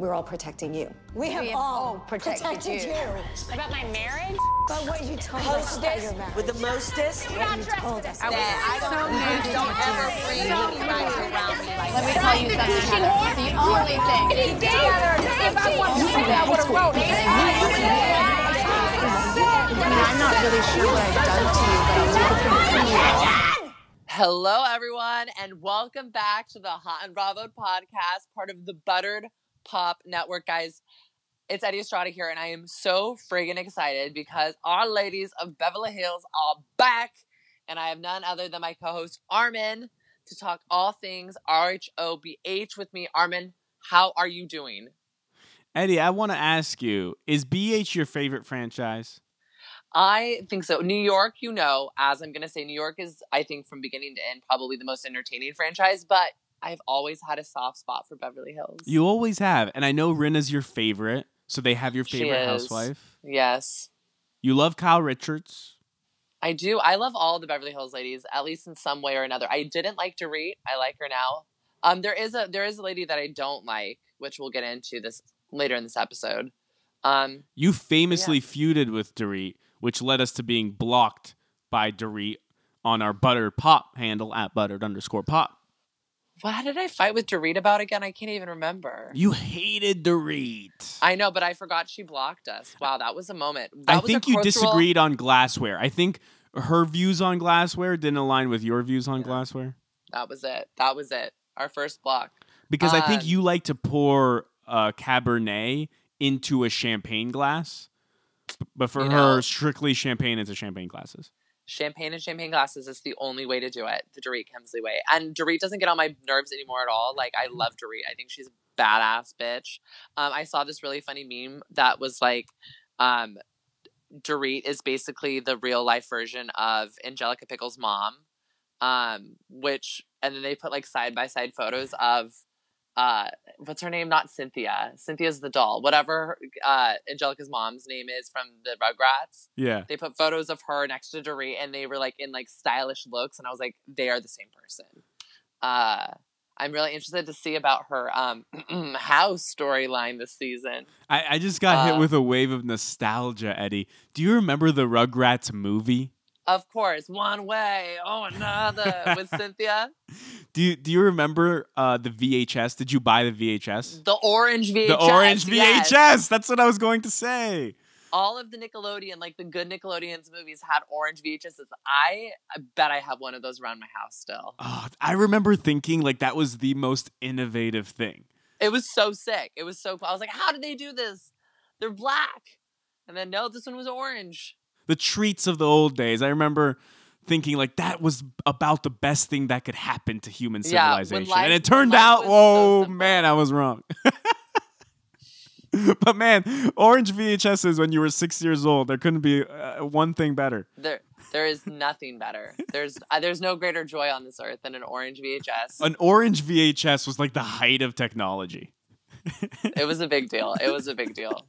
we're all protecting you. We have all protected you. About my marriage? But what you told us about your marriage. With the mostest? I don't ever bring anybody around me like that. Let me tell you something. The only thing. If I want to do that, I would have wrote it. I'm not really sure what I've done to you, but I'm looking for you. Hello, everyone, and welcome back to the Hot and Bravo podcast, part of the Buttered Pop Network, guys. It's Eddie Estrada here, and I am so friggin' excited because our ladies of Beverly Hills are back, and I have none other than my co-host, Armin, to talk all things RHOBH with me. Armin, how are you doing? Eddie, I want to ask you, is BH your favorite franchise? I think so. New York, you know, as I'm going to say, New York is, I think, from beginning to end, probably the most entertaining franchise, but I've always had a soft spot for Beverly Hills. You always have. And I know Rinna's your favorite, so they have your favorite housewife. Yes. You love Kyle Richards. I do. I love all the Beverly Hills ladies, at least in some way or another. I didn't like Dorit. I like her now. There is a lady that I don't like, which we'll get into this later in this episode. You famously feuded with Dorit, which led us to being blocked by Dorit on our Buttered Pop handle at @buttered_pop. What did I fight with Dorit about again? I can't even remember. You hated Dorit. I know, but I forgot she blocked us. Wow, that was a moment. I think you disagreed on glassware. I think her views on glassware didn't align with your views on glassware. That was it. Our first block. Because I think you like to pour Cabernet into a champagne glass. But for her, strictly champagne into champagne glasses. Champagne and champagne glasses is the only way to do it. The Dorit Kemsley way. And Dorit doesn't get on my nerves anymore at all. Like, I love Dorit. I think she's a badass bitch. I saw this really funny meme that was like, Dorit is basically the real life version of Angelica Pickles' mom. And then they put like side-by-side photos of... what's her name? Not Cynthia. Cynthia's the doll. Whatever Angelica's mom's name is from the Rugrats. Yeah. They put photos of her next to Dorit, and they were like in like stylish looks, and I was like, they are the same person. I'm really interested to see about her house storyline this season. I just got hit with a wave of nostalgia, Eddie. Do you remember the Rugrats movie? Of course, one way or another with Cynthia. Do you remember the VHS? Did you buy the VHS? The orange VHS. The orange VHS. Yes. That's what I was going to say. All of the Nickelodeon, like the good Nickelodeon's movies, had orange VHSs. I bet I have one of those around my house still. Oh, I remember thinking like that was the most innovative thing. It was so sick. It was so cool. I was like, how did they do this? They're black. And then no, this one was orange. The treats of the old days. I remember thinking like that was about the best thing that could happen to human civilization. Yeah, and it turned out, whoa, man, I was wrong. But man, orange VHSs when you were 6 years old, there couldn't be one thing better. There is nothing better. There's no greater joy on this earth than an orange VHS. An orange VHS was like the height of technology. It was a big deal. It was a big deal.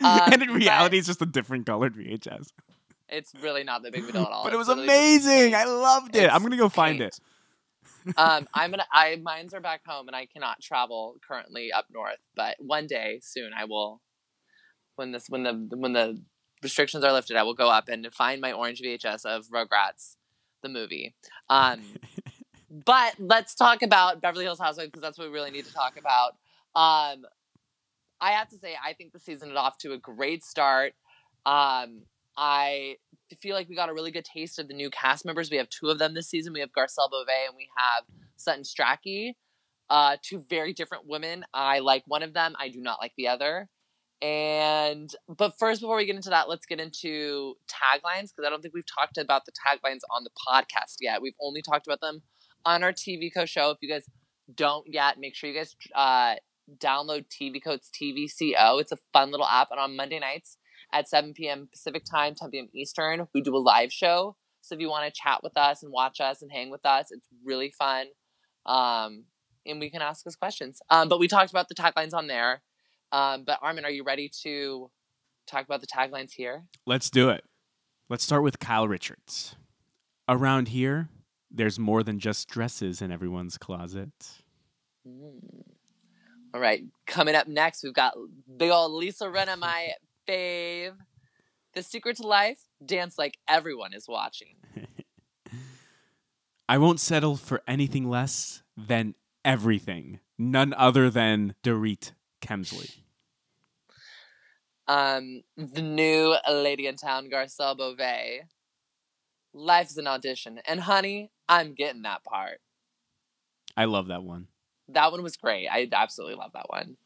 And in reality, it's just a different colored VHS. It's really not that big of a deal at all. But it was amazing. I loved it. I'm going to go find it. Mines are back home, and I cannot travel currently up north. But one day soon, I will. When the restrictions are lifted, I will go up and find my orange VHS of Rugrats, the movie. But let's talk about Beverly Hills Housewives because that's what we really need to talk about. I have to say, I think the season is off to a great start. I feel like we got a really good taste of the new cast members. We have two of them this season. We have Garcelle Beauvais and we have Sutton Strachey. Two very different women. I like one of them. I do not like the other. But first, before we get into that, let's get into taglines because I don't think we've talked about the taglines on the podcast yet. We've only talked about them on our TV Co show. If you guys don't yet, make sure you guys... download TV Code's TVCO. It's a fun little app. And on Monday nights at 7 p.m. Pacific time, 10 p.m. Eastern, we do a live show. So if you want to chat with us and watch us and hang with us, it's really fun. And we can ask us questions. But we talked about the taglines on there. But Armin, are you ready to talk about the taglines here? Let's do it. Let's start with Kyle Richards. Around here, there's more than just dresses in everyone's closet. All right, coming up next, we've got big old Lisa Renna, my fave. The secret to life, dance like everyone is watching. I won't settle for anything less than everything. None other than Dorit Kemsley. The new lady in town, Garcelle Beauvais. Life's an audition. And honey, I'm getting that part. I love that one. That one was great. I absolutely love that one.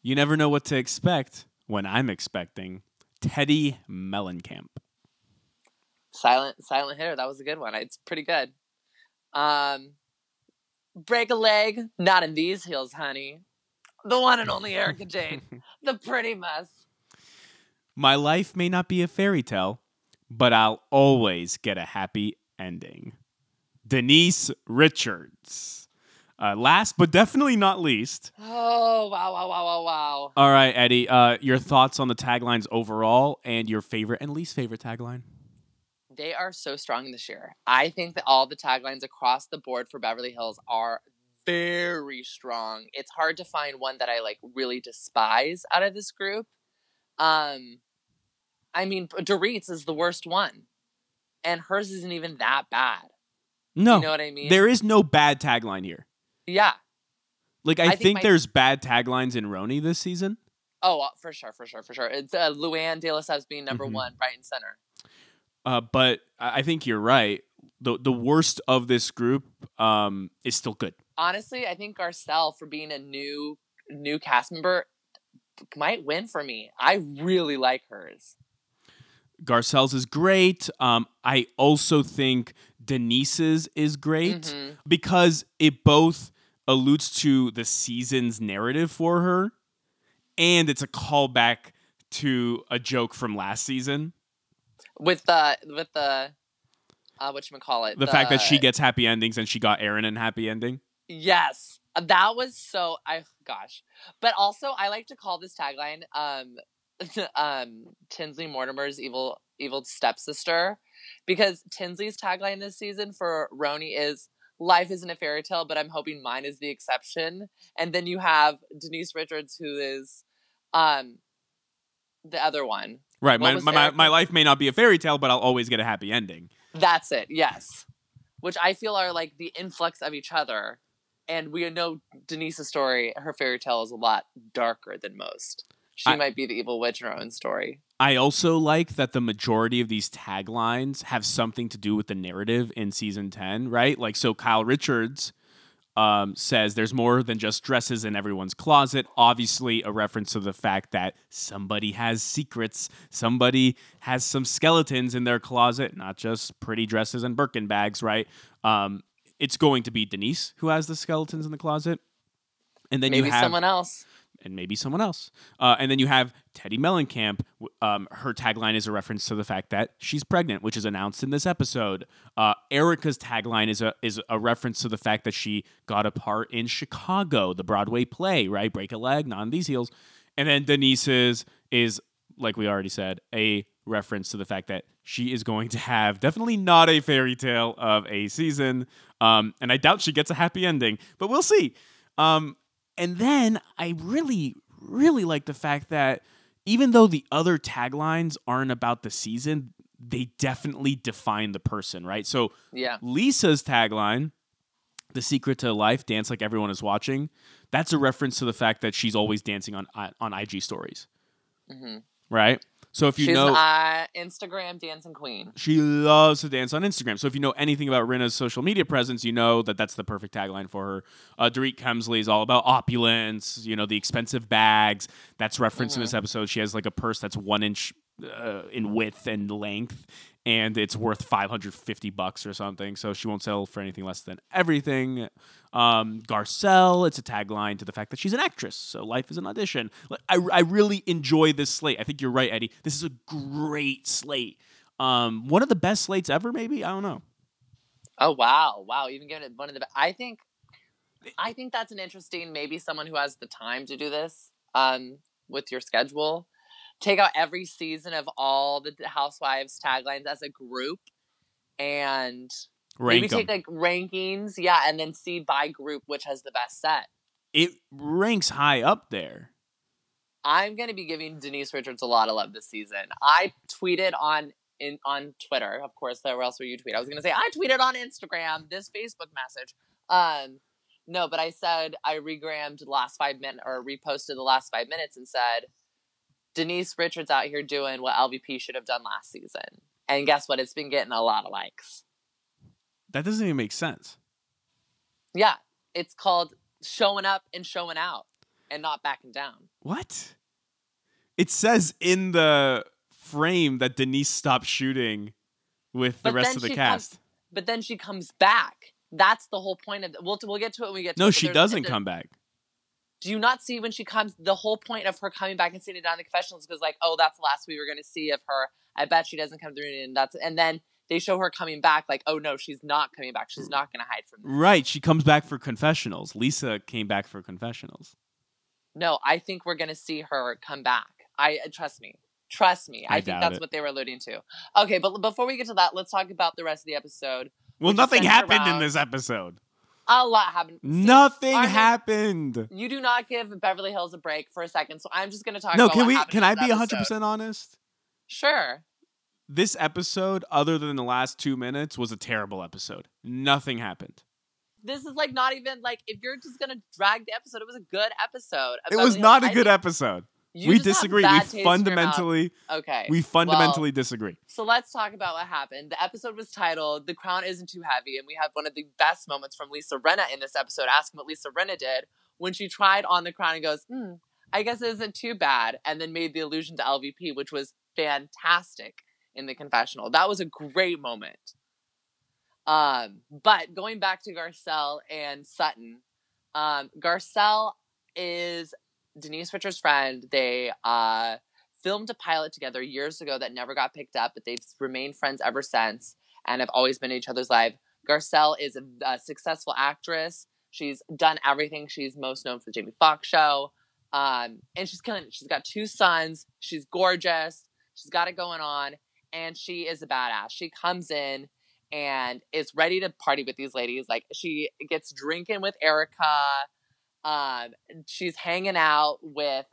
You never know what to expect when I'm expecting Teddy Mellencamp. Silent hitter. That was a good one. It's pretty good. Break a leg. Not in these heels, honey. The one and only Erica Jane. The pretty mess. My life may not be a fairy tale, but I'll always get a happy ending. Denise Richards. Last but definitely not least. Oh, wow. All right, Eddie, your thoughts on the taglines overall and your favorite and least favorite tagline? They are so strong this year. I think that all the taglines across the board for Beverly Hills are very strong. It's hard to find one that I like really despise out of this group. I mean, Dorit's is the worst one. And hers isn't even that bad. No. You know what I mean? There is no bad tagline here. Yeah. Like, I think there's bad taglines in Roni this season. Oh, for sure. It's Luann DeLesseps being number one, right in center. But I think you're right. The worst of this group is still good. Honestly, I think Garcelle, for being a new cast member, might win for me. I really like hers. Garcelle's is great. I also think Denise's is great because it both alludes to the season's narrative for her, and it's a callback to a joke from last season with the whatchamacallit, the fact that she gets happy endings and she got Aaron a happy ending. Yes, that was so. But also, I like to call this tagline Tinsley Mortimer's evil stepsister, because Tinsley's tagline this season for Roni is "Life isn't a fairy tale, but I'm hoping mine is the exception." And then you have Denise Richards, who is the other one, right? My life may not be a fairy tale, but I'll always get a happy ending. That's it. Yes, which I feel are like the influx of each other, and we know Denise's story, her fairy tale is a lot darker than most. She might be the evil witch in her own story. I also like that the majority of these taglines have something to do with the narrative in season 10, right? Like, so Kyle Richards says, "There's more than just dresses in everyone's closet." Obviously, a reference to the fact that somebody has secrets. Somebody has some skeletons in their closet, not just pretty dresses and Birkin bags, right? It's going to be Denise who has the skeletons in the closet. And then maybe someone else. And then you have Teddy Mellencamp. Her tagline is a reference to the fact that she's pregnant, which is announced in this episode. Erica's tagline is a reference to the fact that she got a part in Chicago, the Broadway play, right? Break a leg, not on these heels. And then Denise's is, like we already said, a reference to the fact that she is going to have definitely not a fairy tale of a season. And I doubt she gets a happy ending, but we'll see. And then I really, really like the fact that even though the other taglines aren't about the season, they definitely define the person, right? So yeah. Lisa's tagline, "The secret to life, dance like everyone is watching," that's a reference to the fact that she's always dancing on IG stories, right? So if she's Instagram dancing queen. She loves to dance on Instagram. So if you know anything about Rinna's social media presence, you know that that's the perfect tagline for her. Dorit Kemsley is all about opulence, you know, the expensive bags. That's referenced in this episode. She has like a purse that's 1 inch in width and length, and it's worth $550 or something. So she won't settle for anything less than everything. Garcelle, it's a tagline to the fact that she's an actress. So life is an audition. I really enjoy this slate. I think you're right, Eddie. This is a great slate. One of the best slates ever, maybe? I don't know. Oh, wow. Even giving it one of the best. I think that's an interesting, maybe someone who has the time to do this with your schedule. Take out every season of all the Housewives taglines as a group and rank maybe take like rankings. Yeah. And then see by group, which has the best set. it ranks high up there. I'm going to be giving Denise Richards a lot of love this season. I tweeted on Twitter, of course, where else would you tweet? I was going to say, I tweeted on Instagram, this Facebook message. No, but I said, I regrammed last 5 minutes, or reposted the last 5 minutes and said, Denise Richards out here doing what LVP should have done last season. And guess what? It's been getting a lot of likes. That doesn't even make sense. Yeah. It's called showing up and showing out and not backing down. What? It says in the frame that Denise stopped shooting with the rest of the cast. But then she comes back. That's the whole point of it. We'll get to it when we get to it. No, she doesn't come back. Do you not see when she comes? The whole point of her coming back and sitting down in the confessionals was like, oh, that's the last we were going to see of her. I bet she doesn't come through. And then they show her coming back like, oh, no, she's not coming back. She's not going to hide from this. Right. She comes back for confessionals. Lisa came back for confessionals. No, I think we're going to see her come back. Trust me. I think that's what they were alluding to. Okay, but before we get to that, let's talk about the rest of the episode. Well, nothing happened in this episode. A lot happened. Nothing happened. You do not give Beverly Hills a break for a second, so I'm just going to talk about what happened. Can I be 100% honest? Sure. This episode, other than the last 2 minutes, was a terrible episode. Nothing happened. This is like not even like if you're just going to drag the episode. It was a good episode. It was not a good episode. We disagree. We fundamentally disagree. So let's talk about what happened. The episode was titled "The Crown Isn't Too Heavy," and we have one of the best moments from Lisa Renna in this episode, asking what Lisa Renna did when she tried on the crown and goes, I guess it isn't too bad, and then made the allusion to LVP, which was fantastic in the confessional. That was a great moment. But going back to Garcelle and Sutton, Garcelle is Denise Richards' friend. They filmed a pilot together years ago that never got picked up, but they've remained friends ever since and have always been in each other's lives. Garcelle is a successful actress. She's done everything. She's most known for the Jamie Foxx show. And she's killing it. She's got 2 sons. She's gorgeous. She's got it going on. And she is a badass. She comes in and is ready to party with these ladies. Like, she gets drinking with Erica. She's hanging out with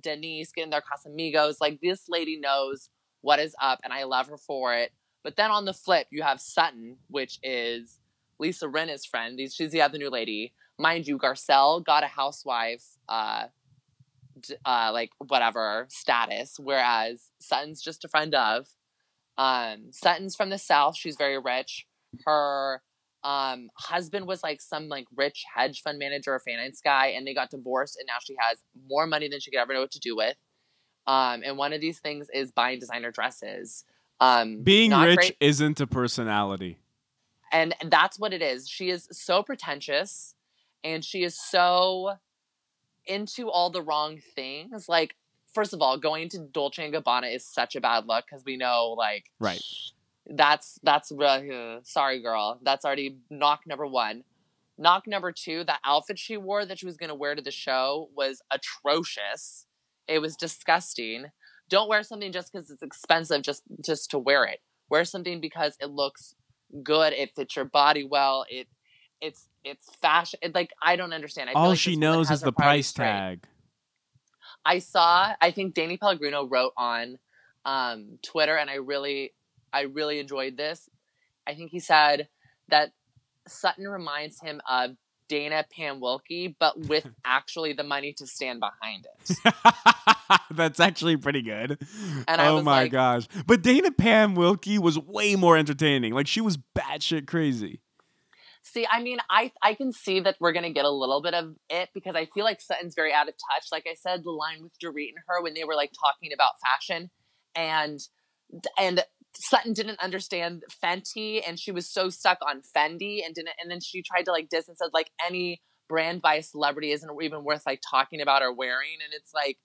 Denise, getting their Casamigos. Like, this lady knows what is up, and I love her for it. But then on the flip, you have Sutton, which is Lisa Renna's friend. She's the other new lady. Mind you, Garcelle got a housewife, like, whatever, status, whereas Sutton's just a friend of. Sutton's from the South. She's very rich. Her husband was like some like rich hedge fund manager or finance guy, and they got divorced, and now she has more money than she could ever know what to do with. And one of these things is buying designer dresses. Being rich isn't a personality. And that's what it is. She is so pretentious, and she is so into all the wrong things. Like, first of all, going to Dolce & Gabbana is such a bad look, because we know, like, right. That's really, sorry, girl. That's already knock number one. Knock number two, the outfit she wore that she was going to wear to the show was atrocious. It was disgusting. Don't wear something just because it's expensive, just to wear it. Wear something because it looks good. It fits your body well. It's fashion. Like, I don't understand. All like she knows is the price tag. I think Danny Pellegrino wrote on Twitter, and I really enjoyed this. I think he said that Sutton reminds him of Dana Pam Wilkie, but with actually the money to stand behind it. That's actually pretty good. And oh my gosh. But Dana Pam Wilkie was way more entertaining. Like, she was batshit crazy. See, I mean, I can see that we're going to get a little bit of it, because I feel like Sutton's very out of touch. Like I said, the line with Dorit and her when they were like talking about fashion, and Sutton didn't understand Fenty, and she was so stuck on Fendi and then she tried to like diss and said like any brand by a celebrity isn't even worth like talking about or wearing. And it's like,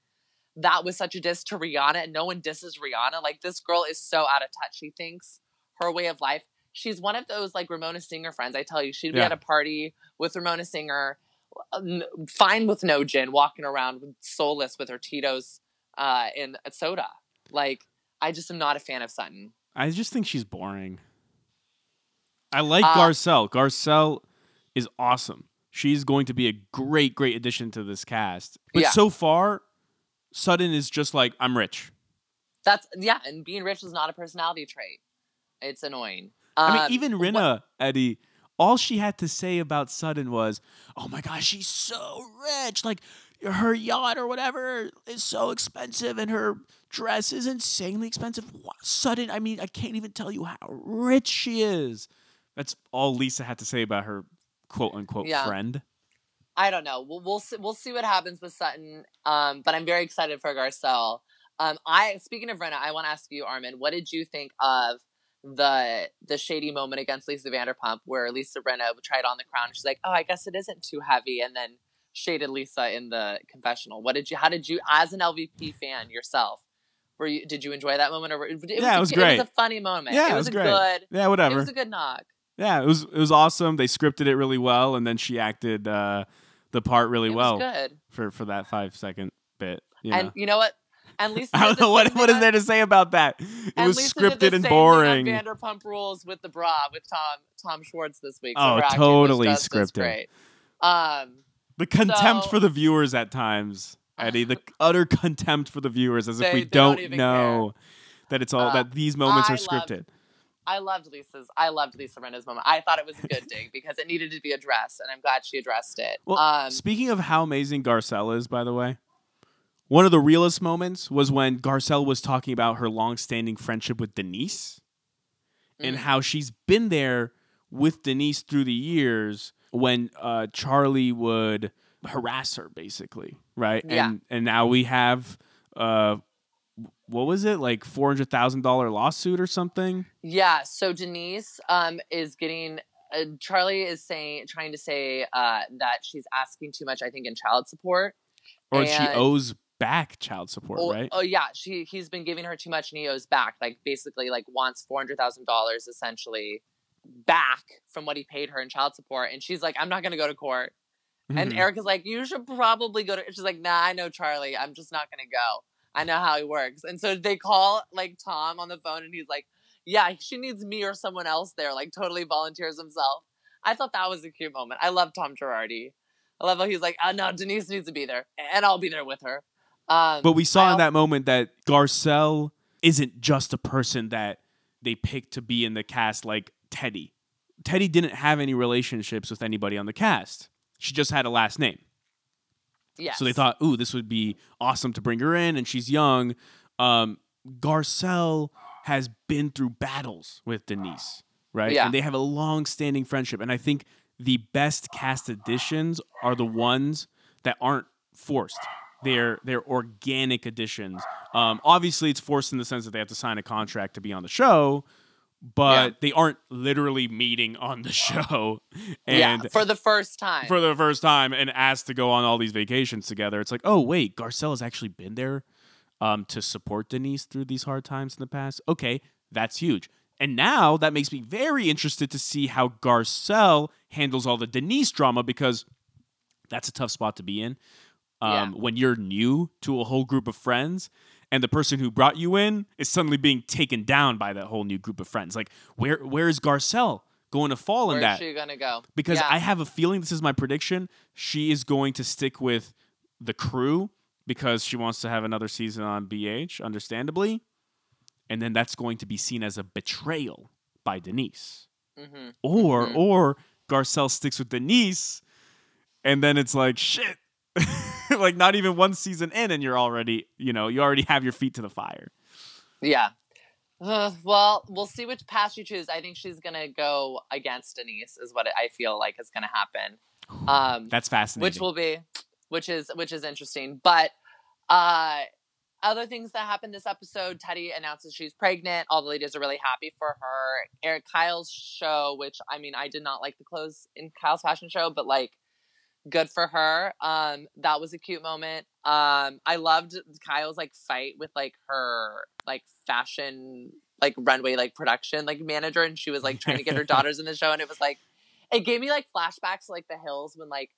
that was such a diss to Rihanna, and no one disses Rihanna. Like, this girl is so out of touch. She thinks her way of life. She's one of those like Ramona Singer friends. I tell you, she'd be at a party with Ramona Singer, fine with no gin, walking around soulless with her Tito's and soda. Like, I just am not a fan of Sutton. I just think she's boring. I like Garcelle. Garcelle is awesome. She's going to be a great, great addition to this cast. But so far, Sutton is just like, I'm rich. That's, yeah, and being rich is not a personality trait. It's annoying. I mean, even Rinna, Eddie, all she had to say about Sutton was, oh my gosh, she's so rich. Like, her yacht or whatever is so expensive and her dress is insanely expensive. Sutton, I mean, I can't even tell you how rich she is. That's all Lisa had to say about her quote-unquote friend. I don't know. We'll see what happens with Sutton, but I'm very excited for Garcelle. Speaking of Rinna, I want to ask you, Armin, what did you think of the shady moment against Lisa Vanderpump where Lisa Renna tried on the crown and she's like, oh, I guess it isn't too heavy, and then shaded Lisa in the confessional? How did you, as an LVP fan yourself, did you enjoy that moment? It was great. It was a funny moment. Yeah, it was great. Yeah, whatever. It was a good knock. Yeah, it was awesome. They scripted it really well, and then she acted the part really well for that 5-second bit. You know what? And Lisa, I don't know what is there to say about that. It was scripted and boring. Thing on Vanderpump Rules with the bra with Tom Schwartz this week. Oh, totally scripted. Great. The contempt for the viewers at times, Eddie. The utter contempt for the viewers, as if we don't know that it's all that these moments are scripted. I loved Lisa Renna's moment. I thought it was a good dig because it needed to be addressed, and I'm glad she addressed it. Well, speaking of how amazing Garcelle is, by the way. One of the realest moments was when Garcelle was talking about her long-standing friendship with Denise and how she's been there with Denise through the years when Charlie would harass her, basically, right? Yeah. And now we have, what was it, like $400,000 lawsuit or something? Yeah, so Denise is getting... Charlie is trying to say that she's asking too much, I think, in child support. Or she owes back child support, right? Oh yeah, he's been giving her too much, and he owes back. Like basically, like wants $400,000 essentially back from what he paid her in child support, and she's like, "I'm not going to go to court." Mm-hmm. And Erica's like, "You should probably go to." She's like, "Nah, I know Charlie. I'm just not going to go. I know how he works." And so they call like Tom on the phone, and he's like, "Yeah, she needs me or someone else there." Like totally volunteers himself. I thought that was a cute moment. I love Tom Girardi. I love how he's like, "Oh no, Denise needs to be there, and I'll be there with her." But we saw in that moment that Garcelle isn't just a person that they picked to be in the cast like Teddy. Teddy didn't have any relationships with anybody on the cast. She just had a last name. Yes. So they thought, ooh, this would be awesome to bring her in, and she's young. Garcelle has been through battles with Denise, right? Yeah. And they have a long-standing friendship. And I think the best cast additions are the ones that aren't forced. They're organic additions. Obviously, it's forced in the sense that they have to sign a contract to be on the show, but they aren't literally meeting on the show. And for the first time. For the first time and asked to go on all these vacations together. It's like, oh, wait, Garcelle has actually been there to support Denise through these hard times in the past. Okay, that's huge. And now that makes me very interested to see how Garcelle handles all the Denise drama, because that's a tough spot to be in. When you're new to a whole group of friends and the person who brought you in is suddenly being taken down by that whole new group of friends. Like, where is Garcelle going to fall in that? Where is she going to go? Because I have a feeling, this is my prediction, she is going to stick with the crew because she wants to have another season on BH, understandably. And then that's going to be seen as a betrayal by Denise. Mm-hmm. Or Garcelle sticks with Denise and then it's like, shit. Like not even one season in and you're already, you already have your feet to the fire. Yeah. Well, we'll see which path she chooses. I think she's going to go against Denise is what I feel like is going to happen. That's fascinating. Which is interesting. But other things that happened this episode, Teddy announces she's pregnant. All the ladies are really happy for her. Kyle's show, which I mean, I did not like the clothes in Kyle's fashion show, but like, good for her. That was a cute moment. I loved Kyle's like fight with like her like fashion like runway like production like manager, and she was like trying to get her daughters in the show, and it was like it gave me like flashbacks to like The Hills when like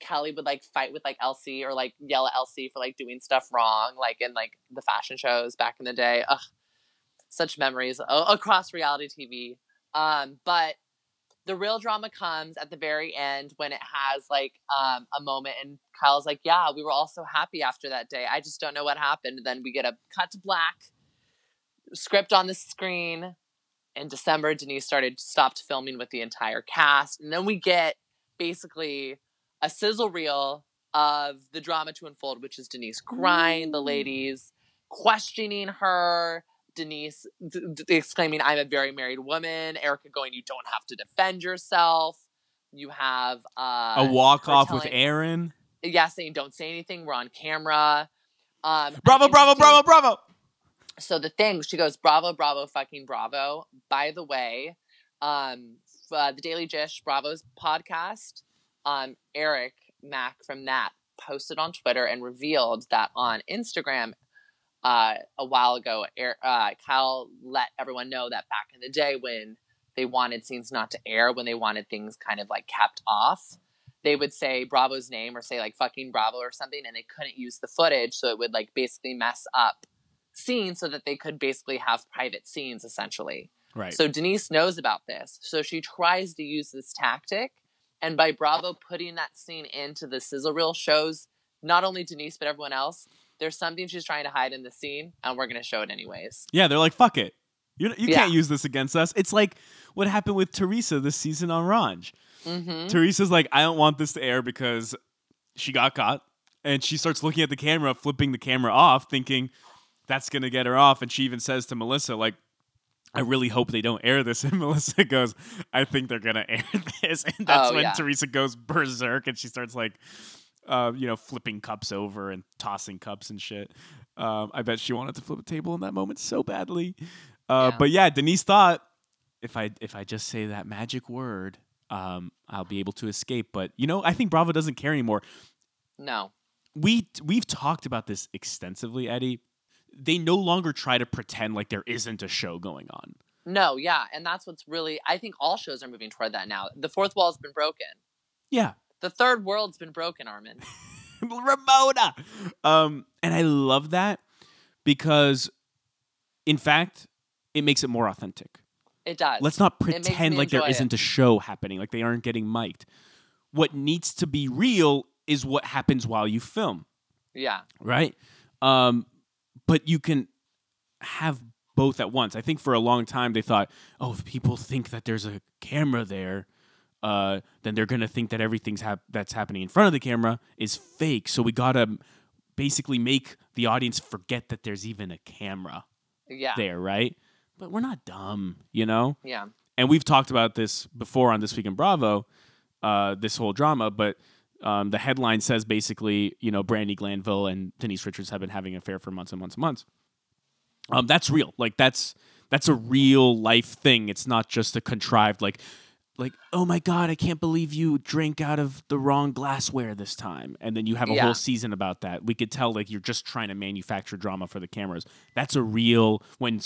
Kelly would like fight with like Elsie or like yell at Elsie for like doing stuff wrong like in like the fashion shows back in the day. Ugh, such memories across reality TV. But The real drama comes at the very end when it has like a moment and Kyle's like, yeah, we were all so happy after that day. I just don't know what happened. And then we get a cut to black, script on the screen. In December, Denise stopped filming with the entire cast. And then we get basically a sizzle reel of the drama to unfold, which is Denise crying, the ladies questioning her, Denise exclaiming, I'm a very married woman. Erica going, you don't have to defend yourself. You have a walk-off with Aaron. Yeah, saying, don't say anything. We're on camera. Bravo. So the thing, she goes, bravo, fucking bravo. By the way, the Daily Dish, Bravo's podcast, Eric Mack from that posted on Twitter and revealed that on Instagram, a while ago, Kyle let everyone know that back in the day when they wanted scenes not to air, when they wanted things kind of like kept off, they would say Bravo's name or say like fucking Bravo or something, and they couldn't use the footage, so it would like basically mess up scenes so that they could basically have private scenes essentially. Right. So Denise knows about this, so she tries to use this tactic, and by Bravo putting that scene into the sizzle reel shows not only Denise but everyone else, there's something she's trying to hide in the scene, and we're going to show it anyways. Yeah, they're like, fuck it. You can't use this against us. It's like what happened with Teresa this season on Ranj. Mm-hmm. Teresa's like, I don't want this to air because she got caught, and she starts looking at the camera, flipping the camera off, thinking that's going to get her off. And she even says to Melissa, like, I really hope they don't air this. And Melissa goes, I think they're going to air this. And that's when Teresa goes berserk, and she starts like... flipping cups over and tossing cups and shit. I bet she wanted to flip a table in that moment so badly. But yeah, Denise thought, if I just say that magic word, I'll be able to escape. But I think Bravo doesn't care anymore. No, we've talked about this extensively, Eddie. They no longer try to pretend like there isn't a show going on. No, yeah, and that's what's really. I think all shows are moving toward that now. The fourth wall has been broken. Yeah. The third world's been broken, Armin. Ramona! And I love that because, in fact, it makes it more authentic. It does. Let's not pretend like there isn't a show happening, like they aren't getting mic'd. What needs to be real is what happens while you film. Yeah. Right? But you can have both at once. I think for a long time they thought, oh, if people think that there's a camera there... then they're going to think that everything's that's happening in front of the camera is fake. So we got to basically make the audience forget that there's even a camera there, right? But we're not dumb, Yeah. And we've talked about this before on This Week in Bravo, this whole drama, but the headline says basically, Brandi Glanville and Denise Richards have been having an affair for months and months and months. That's real. Like, that's a real life thing. It's not just a contrived, like, oh my God, I can't believe you drank out of the wrong glassware this time. And then you have a whole season about that. We could tell, like, you're just trying to manufacture drama for the cameras. That's a real, when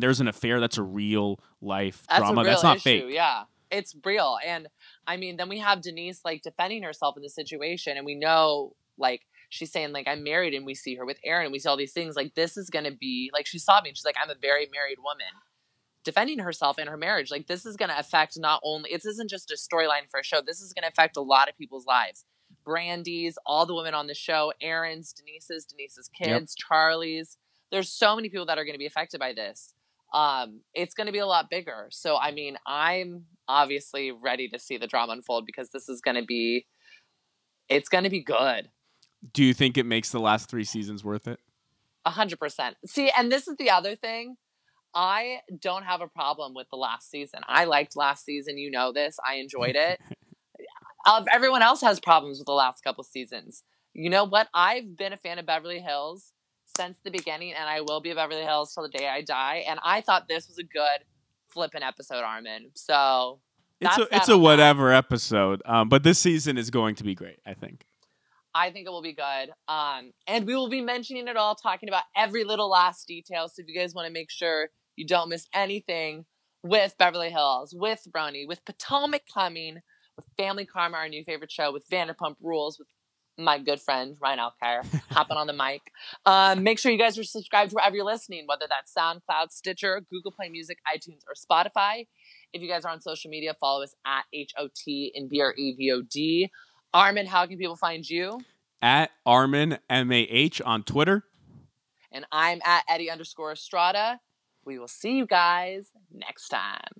there's an affair, that's a real life drama. That's not fake. Yeah, it's real. And I mean, then we have Denise, like, defending herself in the situation. And we know, like, she's saying, like, I'm married. And we see her with Aaron. And we see all these things. Like, this is going to be, like, she's sobbing. She's like, I'm a very married woman. Defending herself in her marriage, like, this is going to affect not only, it isn't just a storyline for a show, this is going to affect a lot of people's lives. Brandy's, all the women on the show, Aaron's, Denise's kids, Charlie's, there's so many people that are going to be affected by this. It's going to be a lot bigger. So I mean, I'm obviously ready to see the drama unfold because this is going to be, it's going to be good. Do you think it makes the last three seasons worth it? 100%. See, and this is the other thing, I don't have a problem with the last season. I liked last season. You know this. I enjoyed it. Everyone else has problems with the last couple seasons. You know what? I've been a fan of Beverly Hills since the beginning, and I will be a Beverly Hills till the day I die. And I thought this was a good flippin' episode, Armin. So it's a whatever episode. But this season is going to be great, I think. I think it will be good. And we will be mentioning it all, talking about every little last detail. So if you guys want to make sure you don't miss anything with Beverly Hills, with Brony, with Potomac coming, with Family Karma, our new favorite show, with Vanderpump Rules, with my good friend Ryan Alkire hopping on the mic. Make sure you guys are subscribed wherever you're listening, whether that's SoundCloud, Stitcher, Google Play Music, iTunes, or Spotify. If you guys are on social media, follow us at HOT and BREVOD. Armin, how can people find you? At Armin MAH on Twitter. And I'm at Eddie _Estrada. We will see you guys next time.